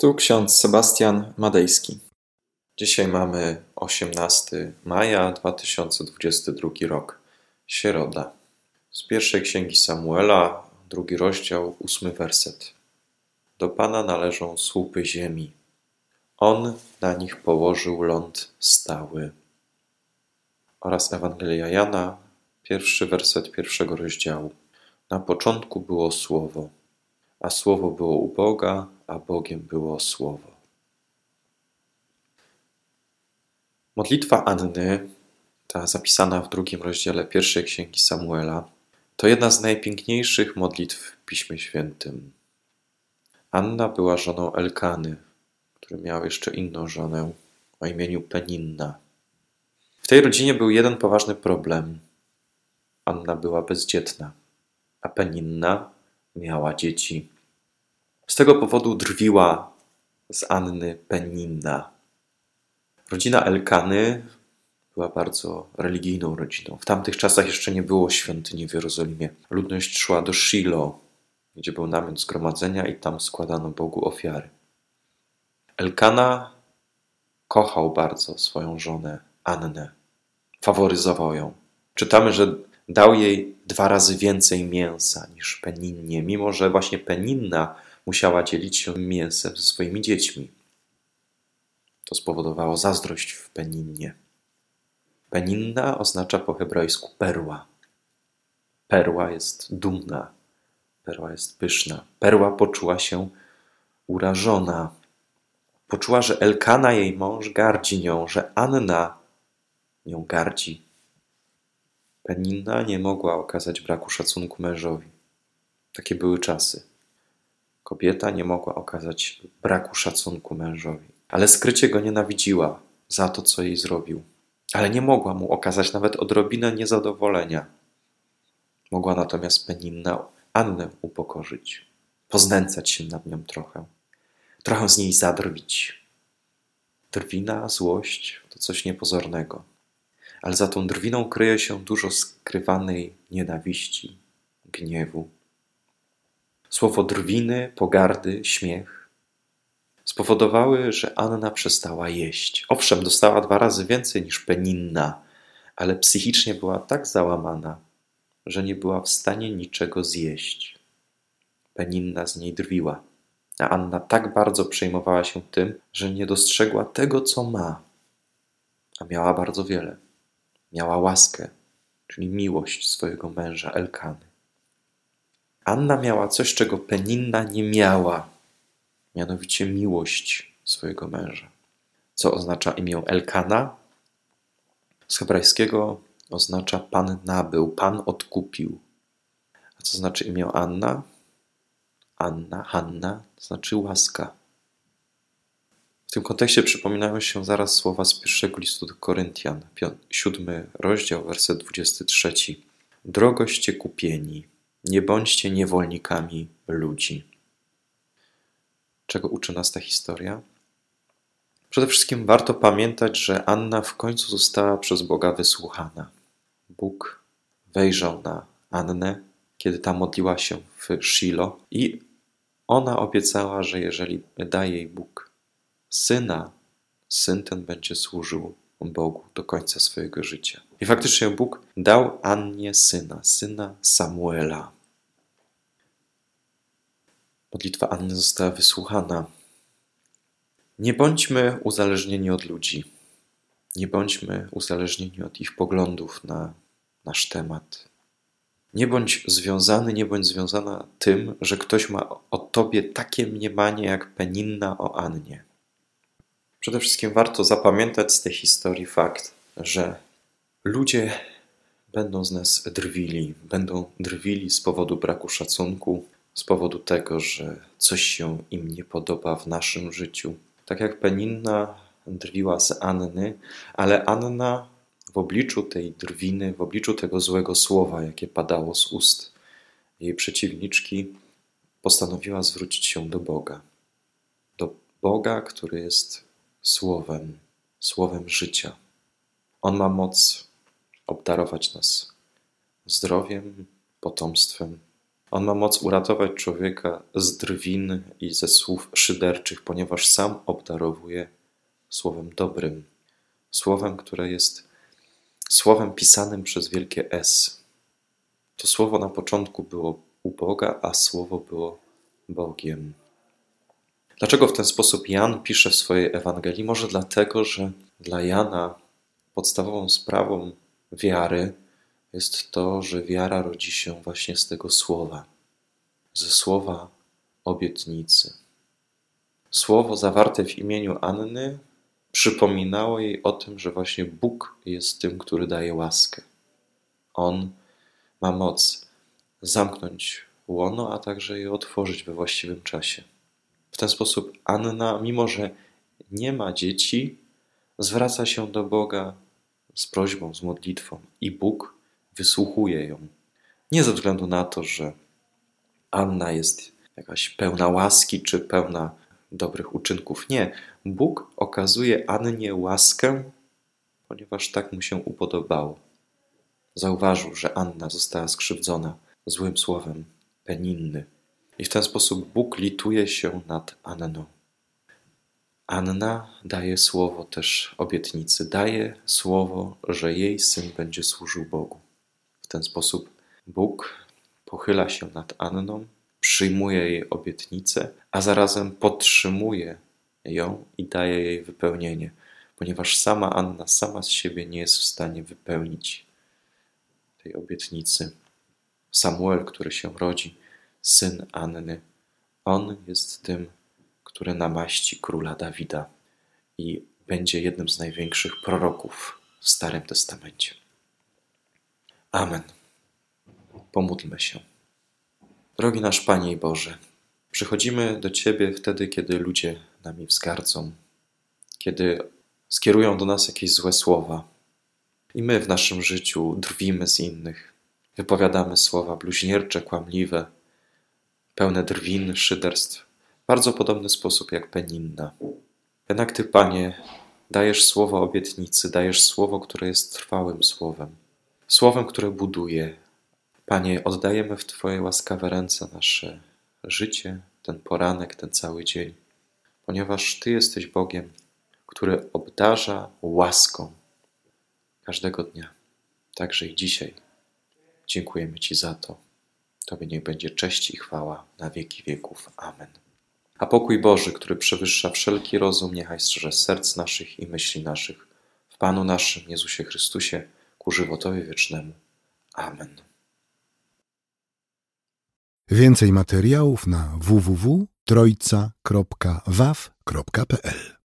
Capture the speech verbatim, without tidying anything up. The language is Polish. Tu ksiądz Sebastian Madejski. Dzisiaj mamy osiemnastego maja dwa tysiące dwudziestego drugiego rok, środa. Z pierwszej księgi Samuela, drugi rozdział, ósmy werset. Do Pana należą słupy ziemi. On na nich położył ląd stały. Oraz Ewangelia Jana, pierwszy werset pierwszego rozdziału. Na początku było Słowo, a Słowo było u Boga, a Bogiem było Słowo. Modlitwa Anny, ta zapisana w drugim rozdziale pierwszej księgi Samuela, to jedna z najpiękniejszych modlitw w Piśmie Świętym. Anna była żoną Elkany, który miał jeszcze inną żonę o imieniu Peninna. W tej rodzinie był jeden poważny problem. Anna była bezdzietna, a Peninna miała dzieci. Z tego powodu drwiła z Anny Peninna. Rodzina Elkany była bardzo religijną rodziną. W tamtych czasach jeszcze nie było świątyni w Jerozolimie. Ludność szła do Shilo, gdzie był namiot zgromadzenia i tam składano Bogu ofiary. Elkana kochał bardzo swoją żonę Annę. Faworyzował ją. Czytamy, że dał jej dwa razy więcej mięsa niż Peninnie, mimo że właśnie Peninna musiała dzielić się mięsem ze swoimi dziećmi. To spowodowało zazdrość w Peninnie. Peninna oznacza po hebrajsku perła. Perła jest dumna, perła jest pyszna. Perła poczuła się urażona. Poczuła, że Elkana, jej mąż, gardzi nią, że Anna nią gardzi. Peninna nie mogła okazać braku szacunku mężowi. Takie były czasy. Kobieta nie mogła okazać braku szacunku mężowi. Ale skrycie go nienawidziła za to, co jej zrobił. Ale nie mogła mu okazać nawet odrobinę niezadowolenia. Mogła natomiast Peninna Annę upokorzyć. Poznęcać się nad nią trochę. Trochę z niej zadrwić. Drwina, złość to coś niepozornego. Ale za tą drwiną kryje się dużo skrywanej nienawiści, gniewu. Słowo drwiny, pogardy, śmiech spowodowały, że Anna przestała jeść. Owszem, dostała dwa razy więcej niż Peninna, ale psychicznie była tak załamana, że nie była w stanie niczego zjeść. Peninna z niej drwiła, a Anna tak bardzo przejmowała się tym, że nie dostrzegła tego, co ma. A miała bardzo wiele. Miała łaskę, czyli miłość swojego męża Elkany. Anna miała coś, czego Peninna nie miała, mianowicie miłość swojego męża. Co oznacza imię Elkana? Z hebrajskiego oznacza Pan nabył, Pan odkupił. A co znaczy imię Anna? Anna, Hanna, to znaczy łaska. W tym kontekście przypominają się zaraz słowa z pierwszego listu do Koryntian, siódmy rozdział, werset dwudziesty trzeci. Drogoście kupieni, nie bądźcie niewolnikami ludzi. Czego uczy nas ta historia? Przede wszystkim warto pamiętać, że Anna w końcu została przez Boga wysłuchana. Bóg wejrzał na Annę, kiedy ta modliła się w Shilo i ona obiecała, że jeżeli da jej Bóg syna, syn ten będzie służył Bogu do końca swojego życia. I faktycznie Bóg dał Annie syna, syna Samuela. Modlitwa Anny została wysłuchana. Nie bądźmy uzależnieni od ludzi. Nie bądźmy uzależnieni od ich poglądów na nasz temat. Nie bądź związany, nie bądź związana tym, że ktoś ma o tobie takie mniemanie jak Peninna o Annie. Przede wszystkim warto zapamiętać z tej historii fakt, że ludzie będą z nas drwili. Będą drwili z powodu braku szacunku, z powodu tego, że coś się im nie podoba w naszym życiu. Tak jak Peninna drwiła z Anny, ale Anna w obliczu tej drwiny, w obliczu tego złego słowa, jakie padało z ust jej przeciwniczki, postanowiła zwrócić się do Boga. Do Boga, który jest Słowem, Słowem życia. On ma moc obdarować nas zdrowiem, potomstwem, On ma moc uratować człowieka z drwin i ze słów szyderczych, ponieważ sam obdarowuje słowem dobrym. Słowem, które jest słowem pisanym przez wielkie S. To słowo na początku było u Boga, a słowo było Bogiem. Dlaczego w ten sposób Jan pisze w swojej Ewangelii? Może dlatego, że dla Jana podstawową sprawą wiary jest to, że wiara rodzi się właśnie z tego słowa, ze słowa obietnicy. Słowo zawarte w imieniu Anny przypominało jej o tym, że właśnie Bóg jest tym, który daje łaskę. On ma moc zamknąć łono, a także je otworzyć we właściwym czasie. W ten sposób Anna, mimo że nie ma dzieci, zwraca się do Boga z prośbą, z modlitwą i Bóg wysłuchuje ją. Nie ze względu na to, że Anna jest jakaś pełna łaski czy pełna dobrych uczynków. Nie. Bóg okazuje Annie łaskę, ponieważ tak mu się upodobało. Zauważył, że Anna została skrzywdzona złym słowem Peninny. I w ten sposób Bóg lituje się nad Anną. Anna daje słowo też obietnicy. Daje słowo, że jej syn będzie służył Bogu. W ten sposób Bóg pochyla się nad Anną, przyjmuje jej obietnicę, a zarazem podtrzymuje ją i daje jej wypełnienie, ponieważ sama Anna, sama z siebie nie jest w stanie wypełnić tej obietnicy. Samuel, który się rodzi, syn Anny, on jest tym, który namaści króla Dawida i będzie jednym z największych proroków w Starym Testamencie. Amen. Pomódlmy się. Drogi nasz Panie i Boże, przychodzimy do Ciebie wtedy, kiedy ludzie nami wzgardzą, kiedy skierują do nas jakieś złe słowa i my w naszym życiu drwimy z innych, wypowiadamy słowa bluźniercze, kłamliwe, pełne drwin, szyderstw, w bardzo podobny sposób jak Peninna. Jednak Ty, Panie, dajesz słowo obietnicy, dajesz słowo, które jest trwałym słowem, słowem, które buduje. Panie, oddajemy w Twoje łaskawe ręce nasze życie, ten poranek, ten cały dzień, ponieważ Ty jesteś Bogiem, który obdarza łaską każdego dnia, także i dzisiaj. Dziękujemy Ci za to. Tobie niech będzie cześć i chwała na wieki wieków. Amen. A pokój Boży, który przewyższa wszelki rozum, niechaj strzeże serc naszych i myśli naszych w Panu naszym Jezusie Chrystusie ku żywotowi wiecznemu. Amen. Więcej materiałów na w w w kropka trojca kropka w a w kropka p l